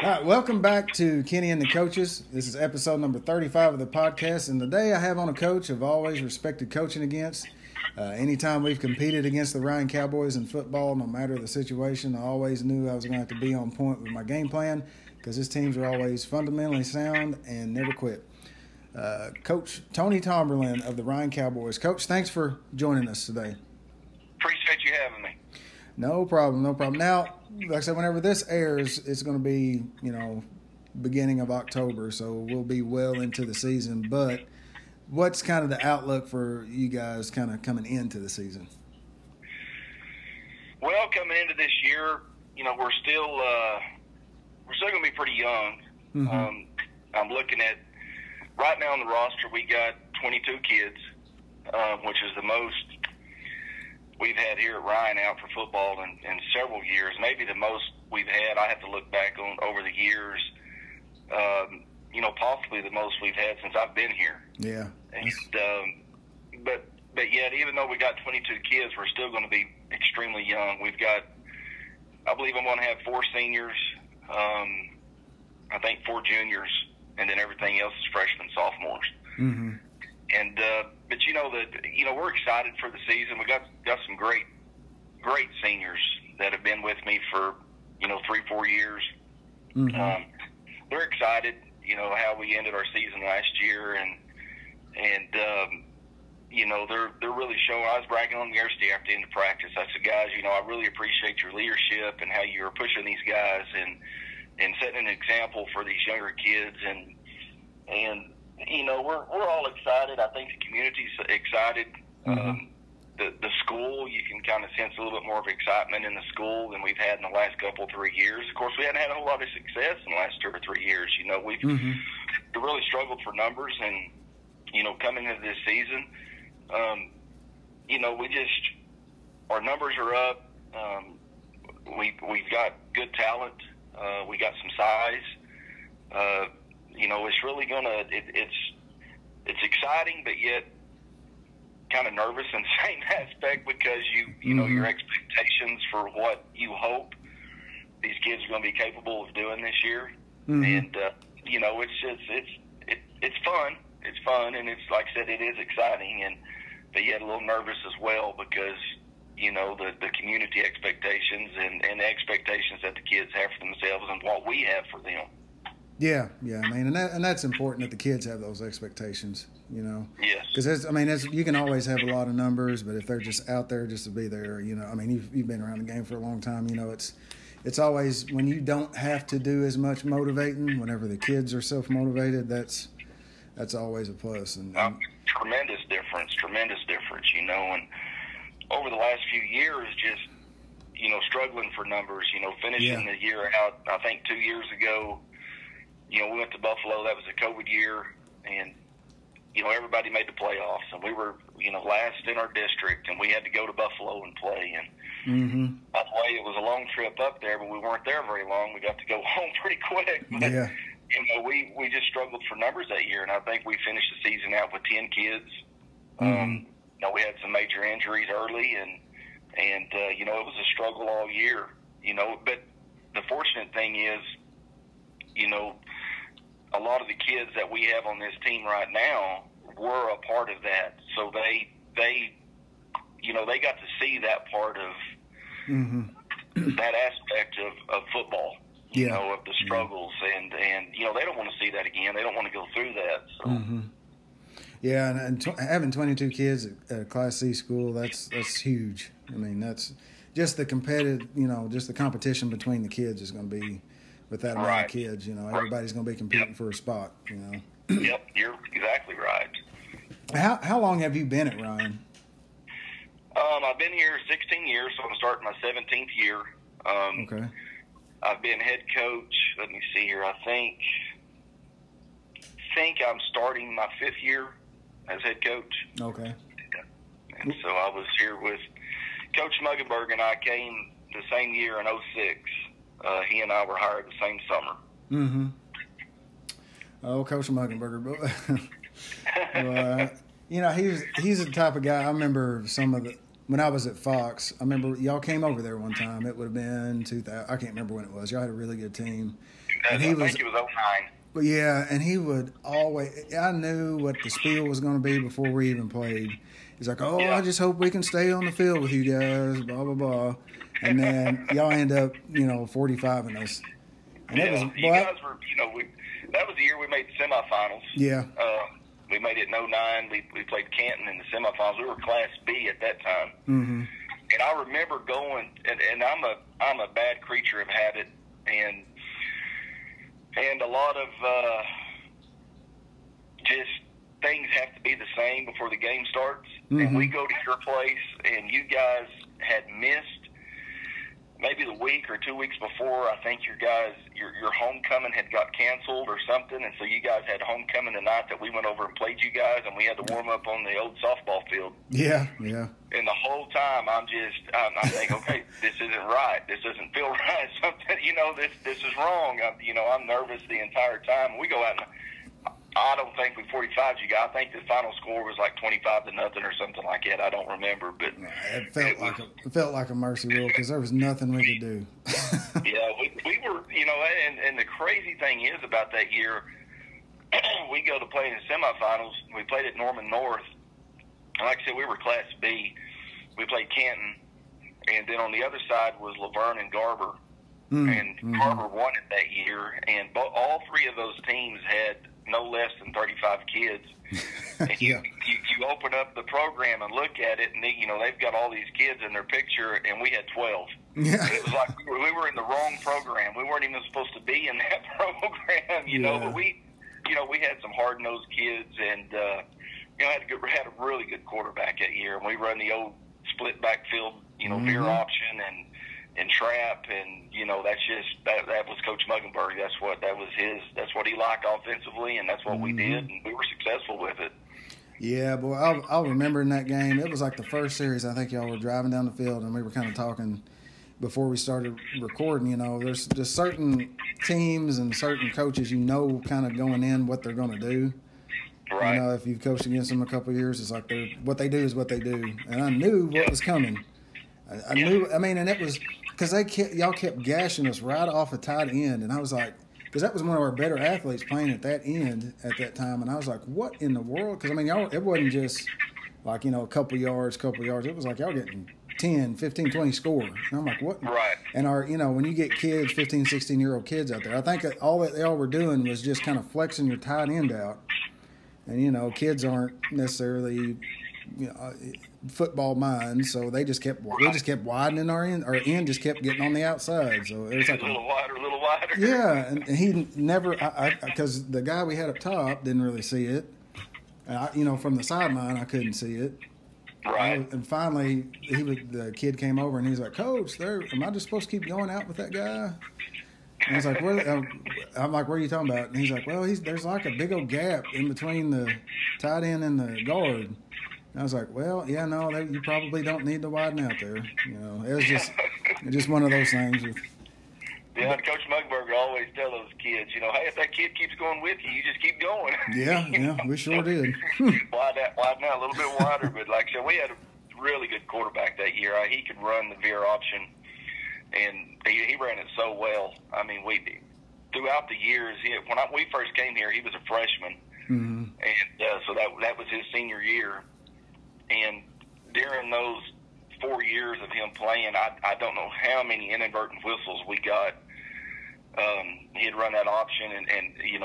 All right, welcome back to Kenny and the Coaches. This is episode number 35 of the podcast, and today I have on a coach I've always respected coaching against. Anytime we've competed against the Ryan Cowboys in football, no matter the situation, I always knew I was going to have to be on point with my game plan because his teams are always fundamentally sound and never quit. Coach Tony Tomberlin of the Ryan Cowboys. Coach, thanks for joining us today. Appreciate you having me. No problem, no problem. Now, like I said, whenever this airs, it's going to be, beginning of October, so we'll be well into the season. But what's kind of the outlook for you guys kind of coming into the season? Well, coming into this year, we're still going to be pretty young. Mm-hmm. I'm looking at right now on the roster, we got 22 kids, which is the most we've had here at Ryan out for football in several years, maybe the most we've had. I have to look back on over the years, possibly the most we've had since I've been here. Yeah. And, but yet, even though we got 22 kids, we're still going to be extremely young. We've got, I believe I'm going to have 4 seniors, I think 4 juniors, and then everything else is freshmen, sophomores. Mm-hmm. And, but we're excited for the season. We got some great seniors that have been with me for, 3-4 years. Mm-hmm. They're excited, how we ended our season last year and they're really showing. I was bragging on them yesterday after the end of practice. I said, guys, I really appreciate your leadership and how you're pushing these guys and setting an example for these younger kids and, we're all excited. I think the community's excited. Mm-hmm. The school, you can kind of sense a little bit more of excitement in the school than we've had in the last 3 years. Of course, we haven't had a whole lot of success in the last 2 or 3 years. We've mm-hmm. really struggled for numbers, and coming into this season, our numbers are up. We've got good talent. We got some size. It's really gonna. It's exciting, but yet kind of nervous in the same aspect because mm-hmm. your expectations for what you hope these kids are going to be capable of doing this year, mm-hmm. and it's fun. It's fun, and it's like I said, it is exciting, but yet a little nervous as well because the community expectations and the expectations that the kids have for themselves and what we have for them. Yeah, I mean, and that's important that the kids have those expectations, Yes. Because you can always have a lot of numbers, but if they're just out there just to be there, you've been around the game for a long time, it's always when you don't have to do as much motivating. Whenever the kids are self-motivated, that's always a plus. And tremendous difference, And over the last few years, just struggling for numbers, finishing the year out. I think 2 years ago. We went to Buffalo. That was a COVID year, and everybody made the playoffs, and we were last in our district, and we had to go to Buffalo and play. And mm-hmm. by the way, it was a long trip up there, but we weren't there very long. We got to go home pretty quick. But, yeah. We just struggled for numbers that year, and I think we finished the season out with 10 kids. Mm-hmm. We had some major injuries early, and it was a struggle all year. But the fortunate thing is, a lot of the kids that we have on this team right now were a part of that. So they got to see that part of mm-hmm. that aspect of football, of the struggles. Yeah. And they don't want to see that again. They don't want to go through that. So. Mm-hmm. Yeah. And having 22 kids at a Class C school, that's huge. That's just the competitive, just the competition between the kids is going to be, with that amount of kids, everybody's going to be competing for a spot, Yep, you're exactly right. How long have you been at Ryan? I've been here 16 years, so I'm starting my 17th year. Okay. I've been head coach, let me see here, I think I'm starting my 5th year as head coach. Okay. And so I was here with Coach Muggenberger, and I came the same year in 2006. He and I were hired the same summer. Mm-hmm. Oh, Coach Muggenberger. But, he's the type of guy. I remember some of the when I was at Fox, I remember y'all came over there one time. It would have been 2000. I can't remember when it was. Y'all had a really good team. And he was, I think it was 09. But yeah, and he would always. I knew what the spiel was going to be before we even played. He's like, "Oh, yeah. I just hope we can stay on the field with you guys." Blah blah blah. And then y'all end up, 45 in us. And yeah, it was. You guys were, that was the year we made the semifinals. Yeah. We made it in 09. We played Canton in the semifinals. We were Class B at that time. Mm-hmm. And I remember going, and I'm a bad creature of habit, and a lot of just things have to be the same before the game starts. Mm-hmm. And we go to your place, and you guys had missed maybe the week or 2 weeks before. I think your guys, your homecoming had got canceled or something, and so you guys had homecoming the night that we went over and played you guys, and we had to warm up on the old softball field. Yeah, yeah. And the whole time, I'm thinking, okay, this isn't right. This doesn't feel right. Something, this is wrong. I'm nervous the entire time. We go out, and I don't think we 45'd you guys. I think the final score was like 25-0 or something like that. I don't remember, but it felt like a mercy rule because there was nothing we could do. Yeah, we were, and the crazy thing is about that year, we go to play in the semifinals. We played at Norman North. Like I said, we were Class B. We played Canton, and then on the other side was Laverne and Garber. Mm, and Garber won it that year, and all three of those teams had no less than 35 kids. And yeah. You open up the program and look at it, and they've got all these kids in their picture, and we had 12. Yeah. And it was like we were in the wrong program. We weren't even supposed to be in that program, you know. But we, we had some hard-nosed kids, and. Had a really good quarterback that year, and we run the old split backfield, veer option and trap, and that's just that was Coach Muggenberger. That's what he liked offensively, and that's what we did, and we were successful with it. Yeah, boy, I'll remember in that game. It was like the first series. I think y'all were driving down the field, and we were kind of talking before we started recording. There's just certain teams and certain coaches, kind of going in what they're going to do. Right. If you've coached against them a couple of years, it's like what they do is what they do. And I knew what was coming. I knew. I mean, and it was because y'all kept gashing us right off a tight end, and I was like, because that was one of our better athletes playing at that end at that time, and I was like, what in the world? Because I mean, y'all, it wasn't just like a couple yards. It was like y'all getting 10, 15, 20 score. And I'm like, what? Right. And our, when you get kids, 15, 16-year-old kids out there, I think all that y'all were doing was just kind of flexing your tight end out. And, kids aren't necessarily football minds, so they just kept widening our end. Our end just kept getting on the outside. So it was like a little wider. Yeah, and he never – because the guy we had up top didn't really see it. And from the sideline, I couldn't see it. Right. And finally, the kid came over, and he was like, "Coach, am I just supposed to keep going out with that guy?" And I was like, I'm like, "What are you talking about?" And he's like, "Well, there's like a big old gap in between the tight end and the guard." And I was like, "Well, yeah, no, you probably don't need to widen out there." It was just one of those things. Yeah, Coach Muggenberger always tell those kids, "Hey, if that kid keeps going with you, you just keep going." Yeah, yeah, we sure did. Widen out a little bit wider, but like I said, we had a really good quarterback that year. He could run the veer option. And he ran it so well. I mean, throughout the years, when we first came here, he was a freshman. Mm-hmm. And so that was his senior year. And during those 4 years of him playing, I don't know how many inadvertent whistles we got. He'd run that option and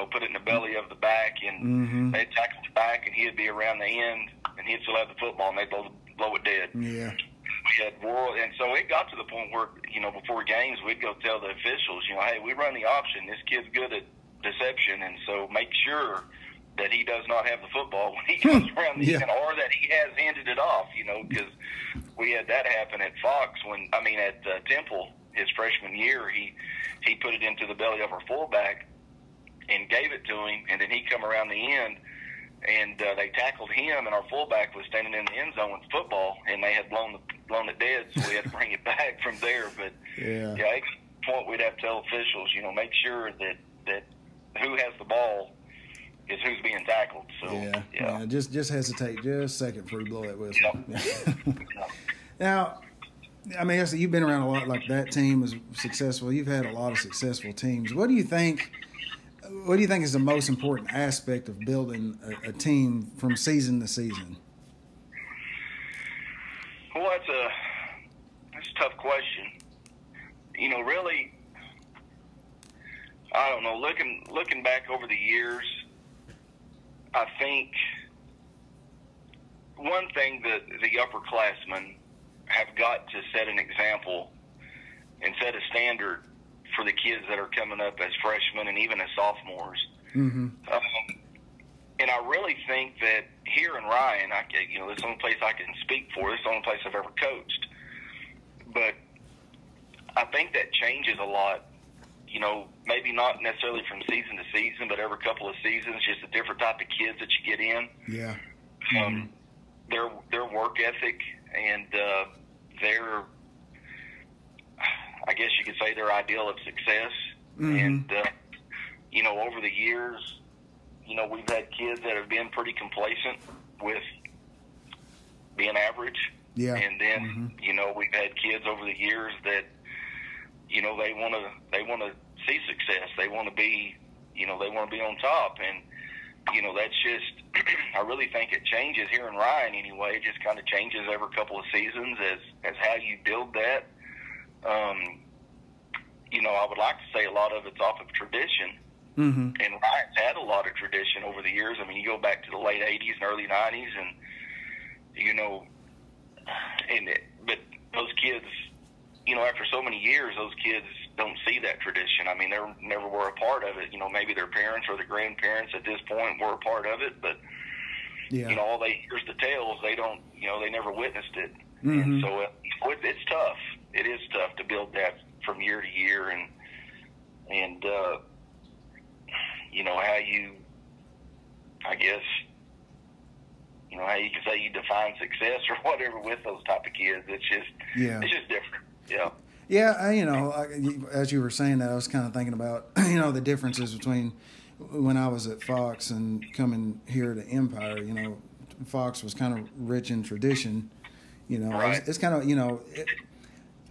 put it in the belly of the back, and they'd tackle the back, and he'd be around the end, and he'd still have the football, and they'd blow it dead. Yeah. And so it got to the point where, before games, we'd go tell the officials, "Hey, we run the option. This kid's good at deception, and so make sure that he does not have the football when he comes around the end, or that he has handed it off," because we had that happen at Fox at Temple his freshman year. He put it into the belly of our fullback and gave it to him, and then he come around the end. And they tackled him, and our fullback was standing in the end zone with the football, and they had blown it dead, so we had to bring it back from there. But yeah, at the point we'd have to tell officials, make sure that who has the ball is who's being tackled. So yeah, just hesitate just a second before you blow that whistle. Yeah. Now, I mean, you've been around a lot. Like, that team was successful. You've had a lot of successful teams. What do you think? What do you think is the most important aspect of building a team from season to season? Well, that's a tough question. You know, really, I don't know. Looking back over the years, I think one thing that the upperclassmen have got to set an example and set a standard for the kids that are coming up as freshmen and even as sophomores. Mm-hmm. And I really think that here in Ryan, this is the only place I can speak for. This is the only place I've ever coached. But I think that changes a lot, you know, maybe not necessarily from season to season, but every couple of seasons, just a different type of kids that you get in. Yeah. Mm-hmm. Their work ethic and their, I guess you could say, their ideal of success. Mm-hmm. And, you know, over the years, you know, we've had kids that have been pretty complacent with being average. Yeah. And then, mm-hmm. you know, we've had kids over the years that, you know, they want to see success. They want to be, you know, they want to be on top. And, you know, that's just, I really think it changes here in Ryan anyway. It just kind of changes every couple of seasons as how you build that. You know, I would like to say a lot of it's off of tradition. Mm-hmm. And Ryan's had a lot of tradition over the years. I mean, you go back to the late 80s and early 90s and, you know, but those kids, you know, after so many years, those kids don't see that tradition. I mean, they never were a part of it. You know, maybe their parents or their grandparents at this point were a part of it, but, yeah. you know, all they hear is the tales. They don't, you know, they never witnessed it. Mm-hmm. And so it's tough. It is tough to build that from year to year and you know, how you, I guess, you know, how you can say you define success or whatever with those type of kids. It's just, yeah. It's just different. Yeah. Yeah. You know, as you were saying that, I was kind of thinking about, you know, the differences between when I was at Fox and coming here to Empire. You know, Fox was kind of rich in tradition, you know, right. It's kind of, you know,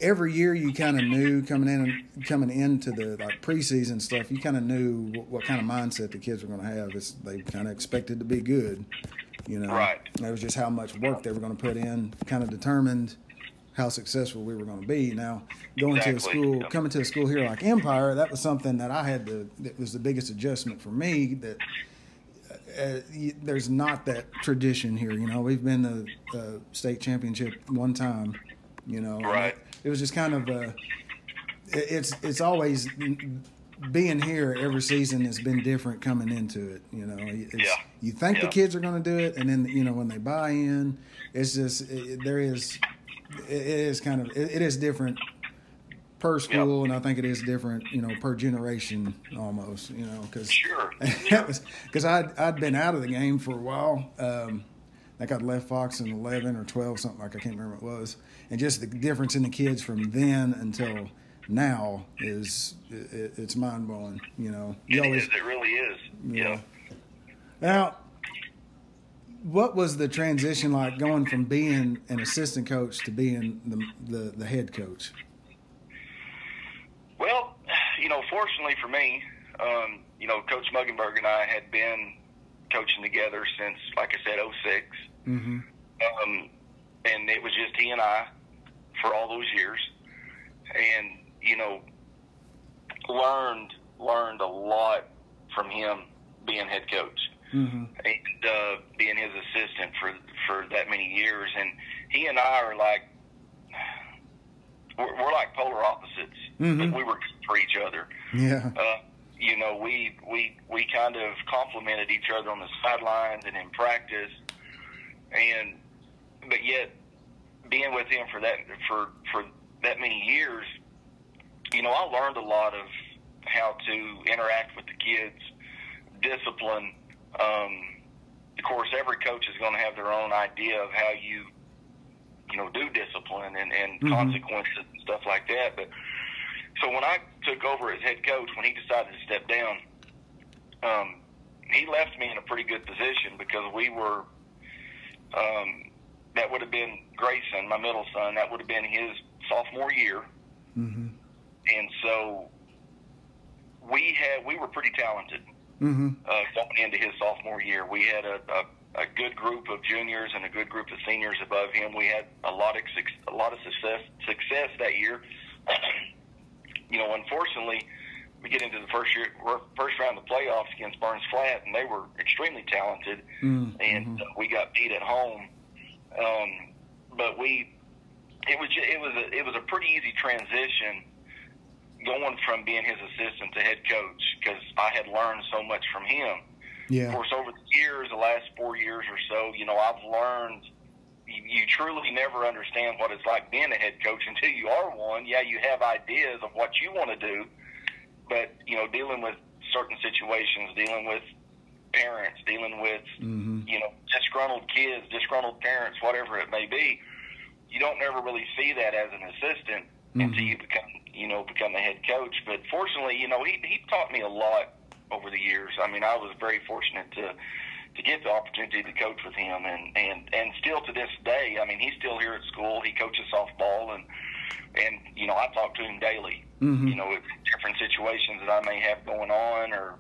every year you kind of knew coming into the like preseason stuff, you kind of knew what kind of mindset the kids were going to have. They kind of expected to be good, you know. Right. And it was just how much work they were going to put in kind of determined how successful we were going to be. Now, coming to a school here like Empire, that was something that I had that was the biggest adjustment for me, that there's not that tradition here. You know, we've been to the state championship one time, you know. Right. It was just kind of it's always being here every season has been different coming into it, you know. You think the kids are going to do it, and then, you know, when they buy in, it's just it is different per school, and I think it is different, you know, per generation almost, you know, because sure. Because I'd been out of the game for a while. Like I'd left Fox in 11 or 12, something like I can't remember what it was. And just the difference in the kids from then until now is it's mind-blowing, you know. It really is, yeah. Now, what was the transition like going from being an assistant coach to being the head coach? Well, you know, fortunately for me, you know, Coach Muggenberger and I had been coaching together since, like I said, 2006. Mm-hmm. And it was just he and I for all those years, and, you know, learned a lot from him being head coach. Mm-hmm. And being his assistant for that many years. And he and I are like, we're like polar opposites. Mm-hmm. But we were for each other. Yeah. You know, we kind of complimented each other on the sidelines and in practice, and but yet being with him for that many years, you know, I learned a lot of how to interact with the kids, discipline. Of course, every coach is going to have their own idea of how you know, do discipline and mm-hmm. consequences and stuff like that. But so when I took over as head coach, when he decided to step down, he left me in a pretty good position because we were, that would have been Grayson, my middle son. That would have been his sophomore year. Mm-hmm. And so we were pretty talented. Mm-hmm. Going into his sophomore year, we had a good group of juniors and a good group of seniors above him. We had a lot of success that year. You know, unfortunately, we get into the first round of the playoffs against Burns Flat, and they were extremely talented, mm-hmm. and we got beat at home. But it was a pretty easy transition going from being his assistant to head coach, because I had learned so much from him. Yeah. Of course, over the years, the last 4 years or so, you know, I've learned. You truly never understand what it's like being a head coach until you are one. Yeah, you have ideas of what you want to do, but, you know, dealing with certain situations, dealing with parents, dealing with, mm-hmm. you know, disgruntled kids, disgruntled parents, whatever it may be, you don't ever really see that as an assistant mm-hmm. until you become a head coach. But fortunately, you know, he taught me a lot over the years. I mean, I was very fortunate to get the opportunity to coach with him, and still to this day, I mean, he's still here at school. He coaches softball, and you know, I talk to him daily. Mm-hmm. You know, with different situations that I may have going on, or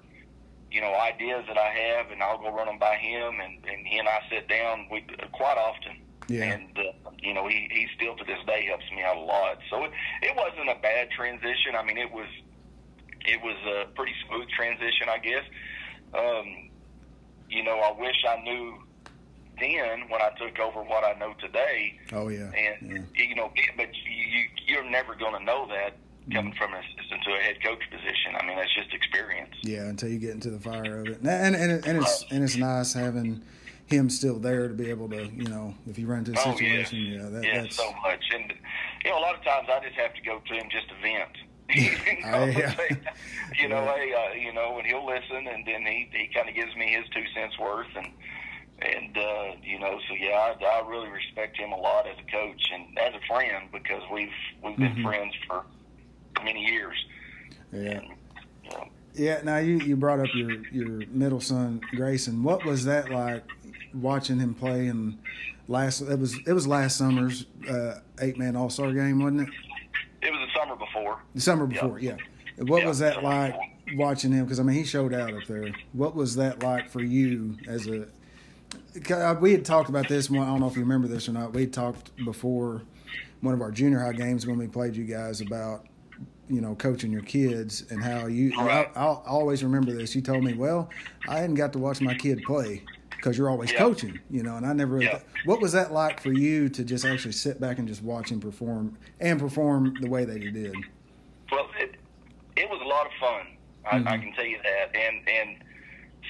you know, ideas that I have, and I'll go run them by him, and he and I sit down quite often. Yeah. And you know, he still to this day helps me out a lot. So it wasn't a bad transition. I mean, it was a pretty smooth transition, I guess. You know, I wish I knew then when I took over what I know today. Oh, yeah. And, yeah. you know, but you're never going to know that coming mm-hmm. from an assistant to a head coach position. I mean, that's just experience. Yeah, until you get into the fire of it. And it's nice having him still there to be able to, you know, if you run into a situation. Oh, yeah. That's so much. And, you know, a lot of times I just have to go to him just to vent. You know, and he'll listen, and then he kind of gives me his 2 cents worth, and you know, so yeah, I really respect him a lot as a coach and as a friend, because we've been mm-hmm. friends for many years. Yeah. And, you know. Yeah. Now you brought up your middle son Grayson. What was that like watching him play? And it was last summer's 8-man All-Star game, wasn't it? It was the summer before. The summer before, yep. Yeah. What was that like watching him? Because, I mean, he showed out up there. What was that like for you as a – we had talked about this. I don't know if you remember this or not. We had talked before one of our junior high games when we played you guys about, you know, coaching your kids and how you – I'll always remember this. You told me, well, I hadn't got to watch my kid play because you're always coaching, you know, and I never really what was that like for you to just actually sit back and just watch him perform the way that you did? Well, it was a lot of fun. Mm-hmm. I can tell you that. And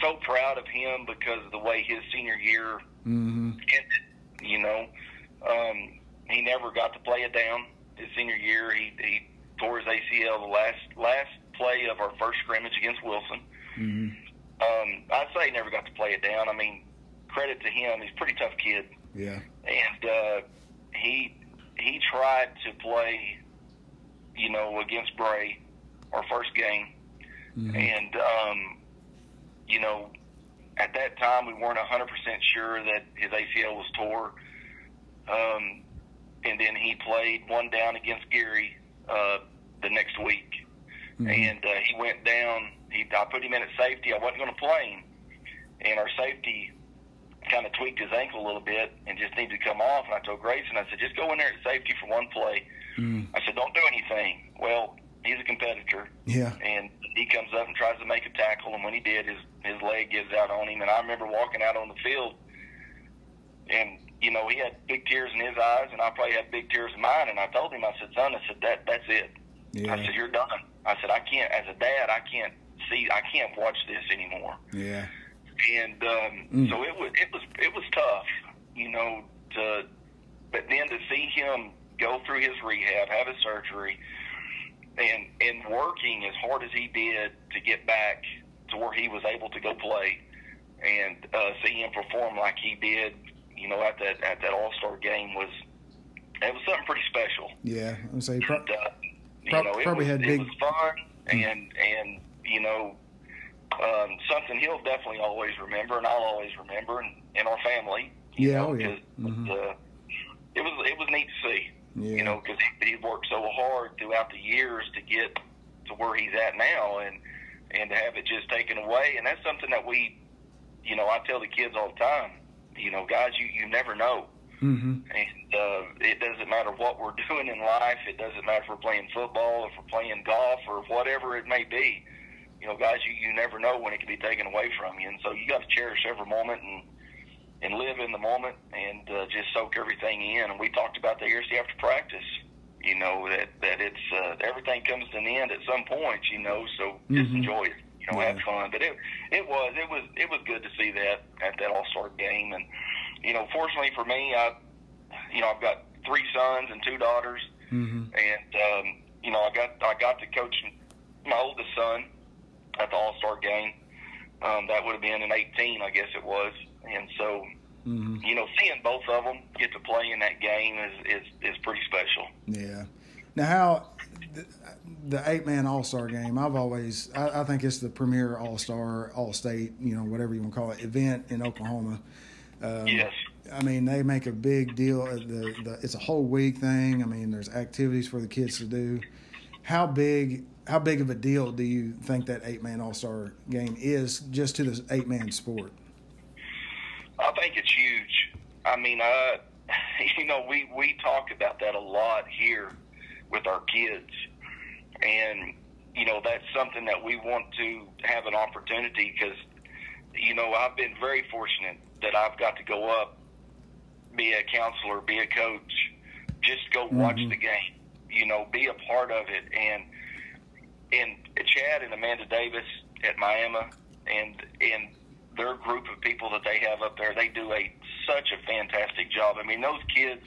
so proud of him because of the way his senior year mm-hmm. ended, you know. He never got to play it down his senior year. He tore his ACL the last play of our first scrimmage against Wilson. Mm-hmm. I'd say he never got to play it down. I mean, credit to him. He's a pretty tough kid. Yeah. And he tried to play, you know, against Bray, our first game. Mm-hmm. And, you know, at that time we weren't 100% sure that his ACL was tore. And then he played one down against Gary the next week. Mm-hmm. And he went down. I put him in at safety. I wasn't going to play him. And our safety kind of tweaked his ankle a little bit and just needed to come off. And I told Grayson, I said, just go in there at safety for one play. Mm. I said, don't do anything. Well, he's a competitor. Yeah. And he comes up and tries to make a tackle. And when he did, his leg gives out on him. And I remember walking out on the field. And, you know, he had big tears in his eyes. And I probably had big tears in mine. And I told him, I said, son, I said, that's it. Yeah. I said, you're done. I said, I can't, as a dad, I can't watch this anymore. Yeah. And so it was tough, you know, but then to see him go through his rehab, have his surgery, and working as hard as he did to get back to where he was able to go play, and see him perform like he did, you know, at that All-Star game was something pretty special. Yeah, I would say it was fun and you know, something he'll definitely always remember, and I'll always remember, and our family. Yeah, know, oh yeah. Mm-hmm. it was neat to see. Yeah. You know, because he worked so hard throughout the years to get to where he's at now, and to have it just taken away. And that's something that we, you know, I tell the kids all the time. You know, guys, you never know. Mm-hmm. And it doesn't matter what we're doing in life. It doesn't matter if we're playing football, if we're playing golf, or whatever it may be. You know, guys, you never know when it can be taken away from you. And so you got to cherish every moment and live in the moment and just soak everything in. And we talked about that yesterday after practice, you know, that it's everything comes to an end at some point, you know, so just enjoy it. You know, have fun. But it was good to see that at that All-Star game. And, you know, fortunately for me, I've got 3 sons and 2 daughters. Mm-hmm. And, you know, I got to coach my oldest son at the All-Star game. That would have been in 18, I guess it was. And so, you know, seeing both of them get to play in that game is pretty special. Yeah. Now, how the 8-man All-Star game, I think it's the premier All-Star, All-State, you know, whatever you want to call it, event in Oklahoma. Yes. I mean, they make a big deal. It's a whole week thing. I mean, there's activities for the kids to do. How big of a deal do you think that 8-man All-Star game is just to this 8-man sport? I think it's huge. I mean, you know, we talk about that a lot here with our kids. And, you know, that's something that we want to have an opportunity because, you know, I've been very fortunate that I've got to go up, be a counselor, be a coach, just go watch the game, you know, be a part of it. And Chad and Amanda Davis at Miami and their group of people that they have up there, they do such a fantastic job. I mean, those kids,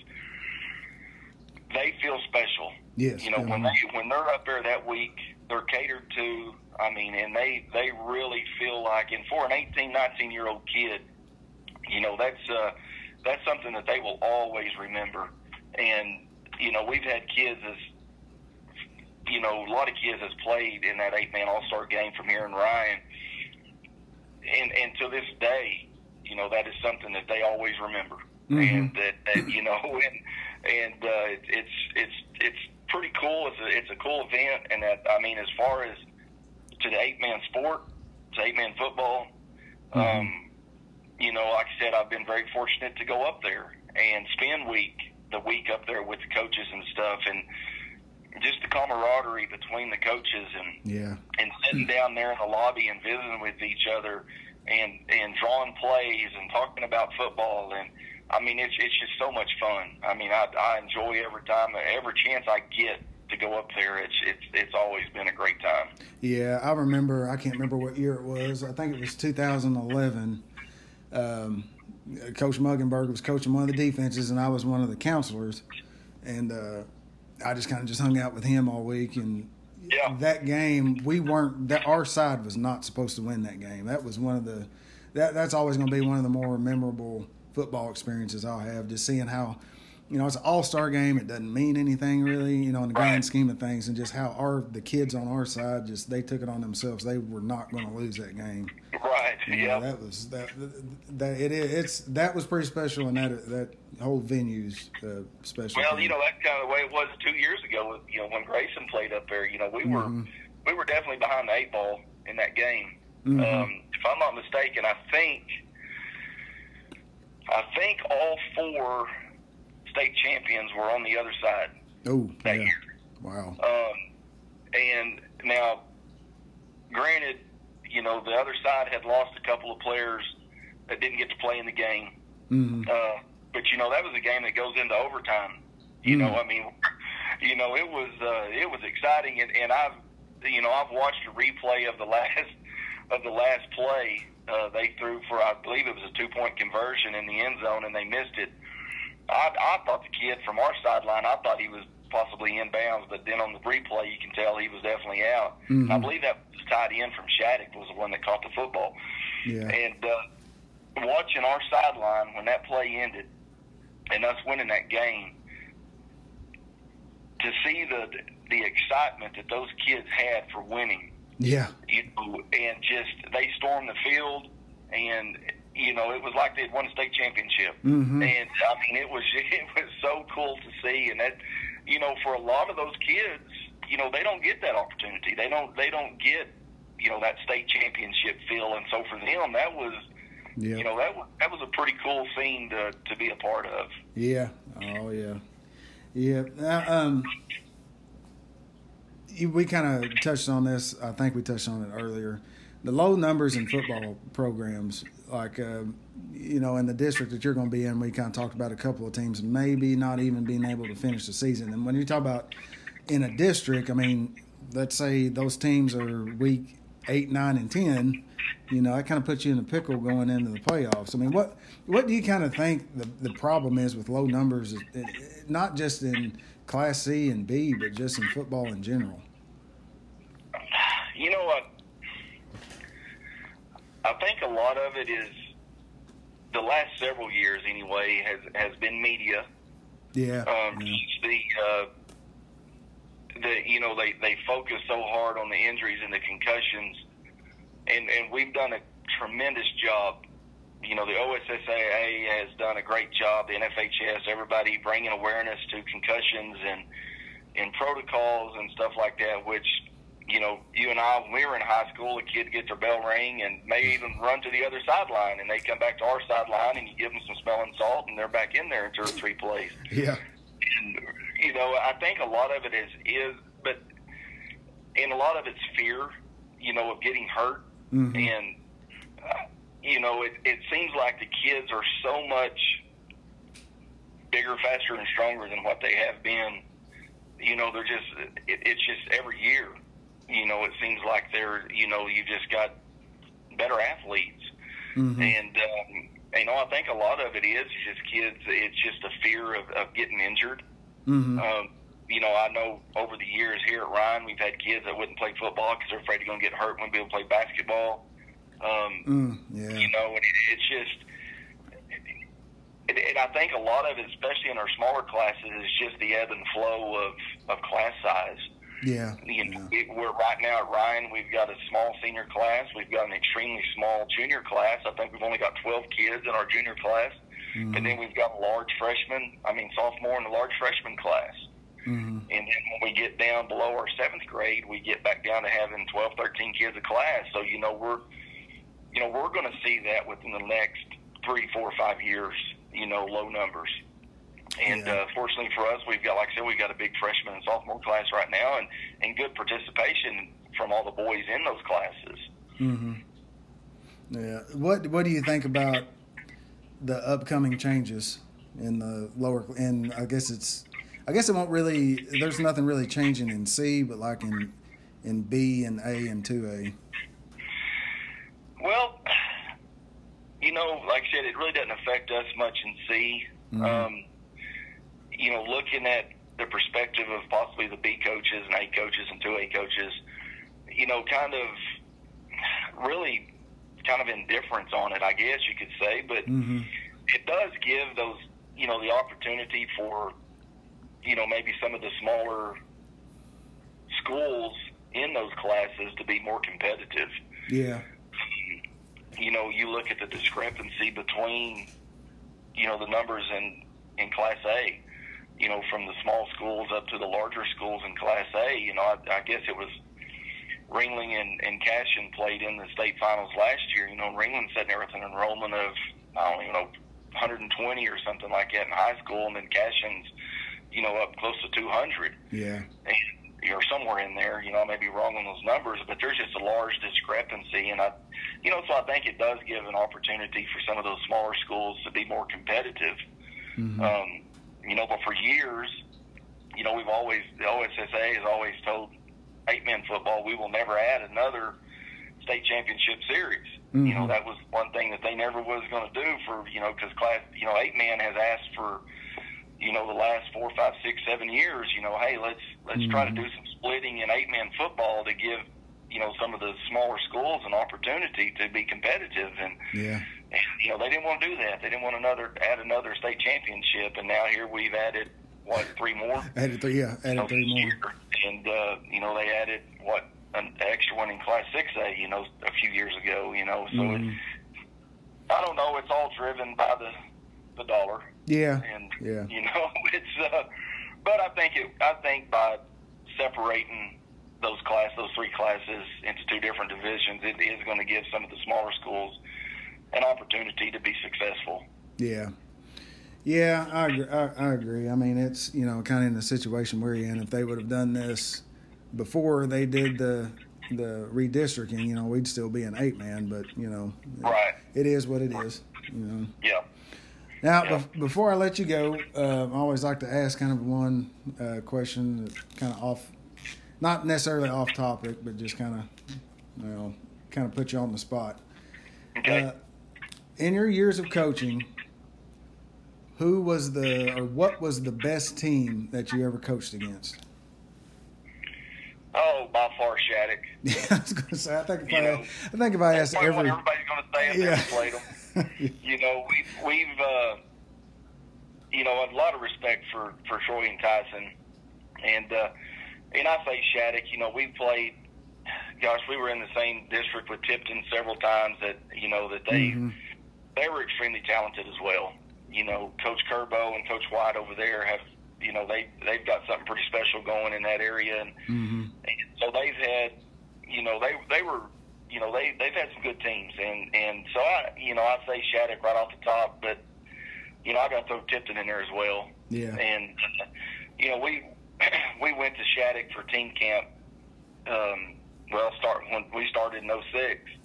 they feel special. Yes, you know, when they're up there that week, they're catered to. I mean, and they really feel like, and for an 18, 19-year-old kid, you know, that's something that they will always remember. And, you know, we've had kids a lot of kids that's played in that 8-man All-Star game from here in Ryan. And to this day, you know, that is something that they always remember. Mm-hmm. And that, you know, it's pretty cool. It's a cool event. And that, I mean, as far as to the 8-man sport, to 8-man football, you know, like I said, I've been very fortunate to go up there and spend the week up there with the coaches and stuff, and just the camaraderie between the coaches and sitting down there in the lobby and visiting with each other and drawing plays and talking about football. And I mean, it's just so much fun. I mean, I enjoy every chance I get to go up there. It's always been a great time. Yeah. I can't remember what year it was. I think it was 2011. Coach Muggenberger was coaching one of the defenses and I was one of the counselors, and, I just kind of hung out with him all week, and that game our side was not supposed to win that game. That was that's always going to be one of the more memorable football experiences I'll have. Just seeing how, you know, it's an all-star game. It doesn't mean anything really, you know, in the grand scheme of things, and just how the kids on our side they took it on themselves. They were not going to lose that game. Right. Yeah. That was that. It is. That was pretty special, and that whole venue's special. Well, you know, that's kind of the way it was 2 years ago. You know, when Grayson played up there, you know, we were definitely behind the 8 ball in that game. Mm-hmm. If I'm not mistaken, I think all 4 state champions were on the other side. Oh, that year. Wow. And now, granted, you know, the other side had lost a couple of players that didn't get to play in the game. Mm-hmm. But, you know, that was a game that goes into overtime. You know, I mean, you know, it was exciting. And I've watched a replay of the last play. They threw for, I believe it was a 2-point conversion in the end zone, and they missed it. I thought the kid from our sideline, I thought he was possibly in bounds, but then on the replay you can tell he was definitely out. Mm-hmm. I believe that was tied in from Shattuck was the one that caught the football. Yeah. And watching our sideline when that play ended and us winning that game, to see the excitement that those kids had for winning. Yeah. You know, and just they stormed the field, and you know, it was like they had won a state championship. Mm-hmm. And, I mean, it was so cool to see. And that, you know, for a lot of those kids, you know, they don't get that opportunity. They don't get, you know, that state championship feel. And so for them, that was, yeah, you know, that was a pretty cool scene to be a part of. Yeah. Oh, yeah. Yeah. We kind of touched on this. I think we touched on it earlier. The low numbers in football programs, like, you know, in the district that you're going to be in, we kind of talked about a couple of teams maybe not even being able to finish the season. And when you talk about in a district, I mean, let's say those teams are week 8, 9, and 10, you know, that kind of puts you in a pickle going into the playoffs. I mean, what do you kind of think the problem is with low numbers, not just in Class C and B, but just in football in general? You know what? I think a lot of it is the last several years, anyway, has been media. Yeah. You know, they focus so hard on the injuries and the concussions, and we've done a tremendous job. You know, the OSSAA has done a great job. The NFHS, everybody bringing awareness to concussions and protocols and stuff like that, which, you know, you and I, when we were in high school, a kid gets their bell ring and may even run to the other sideline, and they come back to our sideline, and you give them some smelling salt, and they're back in there in 2 or 3 plays. Yeah. And, you know, I think a lot of it is, but, and a lot of it's fear, you know, of getting hurt. Mm-hmm. And, you know, it seems like the kids are so much bigger, faster, and stronger than what they have been. You know, they're just, it's just every year. You know, it seems like they're, you know, you've just got better athletes. Mm-hmm. And, you know, I think a lot of it is just kids, it's just a fear of getting injured. Mm-hmm. You know, I know over the years here at Ryan, we've had kids that wouldn't play football because they're afraid they're going to get hurt when people play basketball. Yeah. You know, and it's just, and I think a lot of it, especially in our smaller classes, is just the ebb and flow of class size. Yeah, you know, yeah. We're right now at Ryan. We've got a small senior class. We've got an extremely small junior class. I think we've only got 12 kids in our junior class, mm-hmm. and then we've got sophomore and a large freshman class. Mm-hmm. And then when we get down below our 7th grade, we get back down to having 12, 13 kids a class. So you know we're going to see that within the next 3, 4, 5 years. You know, low numbers. And fortunately for us, we've got, like I said, we've got a big freshman and sophomore class right now, and good participation from all the boys in those classes. Mm-hmm. Yeah. What do you think about the upcoming changes in the lower? And I guess it won't really. There's nothing really changing in C, but like in B and A and 2A. Well, you know, like I said, it really doesn't affect us much in C. Mm-hmm. You know, looking at the perspective of possibly the B coaches and A coaches and 2A coaches, you know, kind of indifference on it, I guess you could say. But mm-hmm. it does give those, you know, the opportunity for, you know, maybe some of the smaller schools in those classes to be more competitive. Yeah. You know, you look at the discrepancy between, you know, the numbers in Class A. You know, from the small schools up to the larger schools in Class A. You know, I guess it was Ringling and Cashin played in the state finals last year. You know, Ringling said there was an enrollment of, I don't even know, 120 or something like that in high school, and then Cashin's, you know, up close to 200. Yeah. And you're somewhere in there. You know, I may be wrong on those numbers, but there's just a large discrepancy. And, you know, so I think it does give an opportunity for some of those smaller schools to be more competitive. Mm-hmm. You know, but for years, you know, the OSSAA has always told 8-man football, we will never add another state championship series. Mm-hmm. You know, that was one thing that they never was going to do for, you know, because class, you know, 8-man has asked for, you know, the last 4, 5, 6, 7 years, you know, hey, let's mm-hmm. try to do some splitting in 8-man football to give, you know, some of the smaller schools an opportunity to be competitive. And, yeah. And, you know, they didn't want to do that. They didn't want add another state championship. And now here we've added, what, 3 more? Added three more. And, you know, they added, what, an extra one in Class 6A, you know, a few years ago, you know. So mm-hmm. I don't know. It's all driven by the dollar. Yeah. And yeah. You know, it's. But I think by separating those three classes into two different divisions, it is going to give some of the smaller schools an opportunity to be successful. Yeah. Yeah, I agree. I mean, it's, you know, kind of in the situation we're in. If they would have done this before they did the redistricting, you know, we'd still be an 8-man, but, you know, right. It is what it is, you know. Yeah. Now, yeah. Before I let you go, I always like to ask kind of one question that's kind of off, not necessarily off topic, but just kind of, you know, kind of put you on the spot. Okay. In your years of coaching, what was the best team that you ever coached against? Oh, by far, Shattuck. Yeah, I was going to say, I think if I asked everybody, everybody's going to say if they played them. You know, we've you know, a lot of respect for Troy and Tyson, and I say Shattuck. You know, we played. Gosh, we were in the same district with Tipton several times. They were extremely talented as well. You know, Coach Kerbo and Coach White over there have, you know, they've got something pretty special going in that area, and so they've had, you know, they've had some good teams, and so I say Shattuck right off the top, but you know I got to throw Tipton in there as well. Yeah, and you know we went to Shattuck for team camp. When we started in 2006,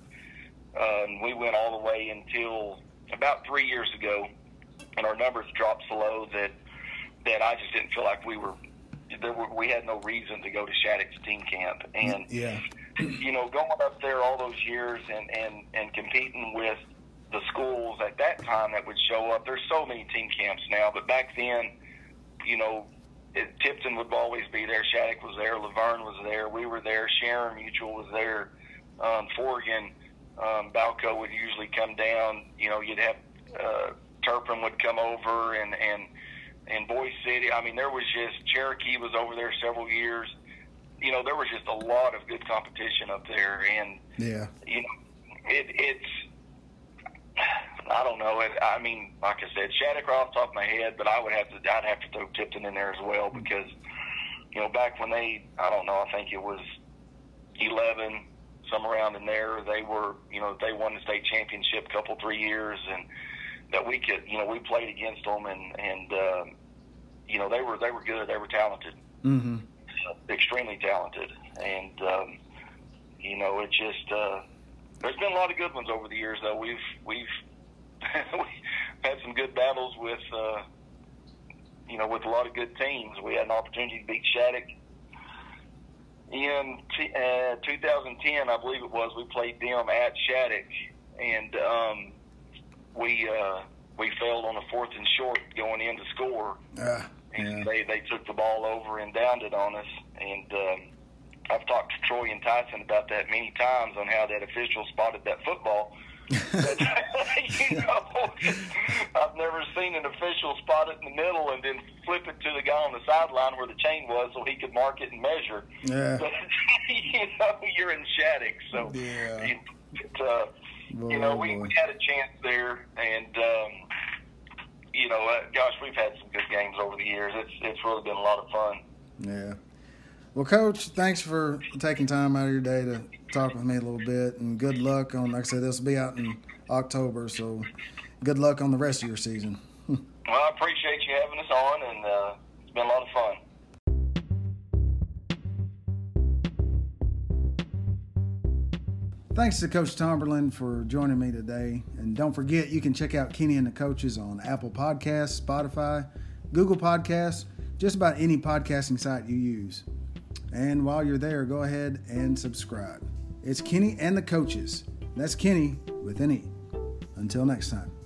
we went all the way until about 3 years ago. And our numbers dropped so low that I just didn't feel like we had no reason to go to Shattuck's team camp. And, you know, going up there all those years and competing with the schools at that time that would show up, there's so many team camps now. But back then, you know, Tipton would always be there. Shattuck was there. Laverne was there. We were there. Sharon Mutual was there. Forgan, Balco would usually come down. You know, you'd have Turpin would come over and Boise City. I mean, there was just Cherokee was over there several years. You know, there was just a lot of good competition up there, and you know, it's I don't know. I mean, like I said, Shattuck right off the top of my head, but I'd have to throw Tipton in there as well because you know back when I think it was 11, somewhere around in there, they were, you know, they won the state championship a couple 3 years and. That we could, you know, we played against them, and you know, they were good, they were talented, extremely talented, and you know, it just there's been a lot of good ones over the years. Though we've we've had some good battles with you know, with a lot of good teams. We had an opportunity to beat Shattuck in 2010, I believe it was. We played them at Shattuck, and. We failed on a 4th and short going in to score, and they took the ball over and downed it on us. And I've talked to Troy and Tyson about that many times on how that official spotted that football. But, you know, I've never seen an official spot it in the middle and then flip it to the guy on the sideline where the chain was so he could mark it and measure. Yeah. But, you know, you're in Shattuck, so you know, we had a chance there, and, you know, gosh, we've had some good games over the years. It's really been a lot of fun. Yeah. Well, Coach, thanks for taking time out of your day to talk with me a little bit, and good luck on, like I said, this will be out in October, so good luck on the rest of your season. Well, I appreciate you having us on, and it's been a lot of fun. Thanks to Coach Tomberlin for joining me today. And don't forget, you can check out Kenny and the Coaches on Apple Podcasts, Spotify, Google Podcasts, just about any podcasting site you use. And while you're there, go ahead and subscribe. It's Kenny and the Coaches. That's Kenny with an E. Until next time.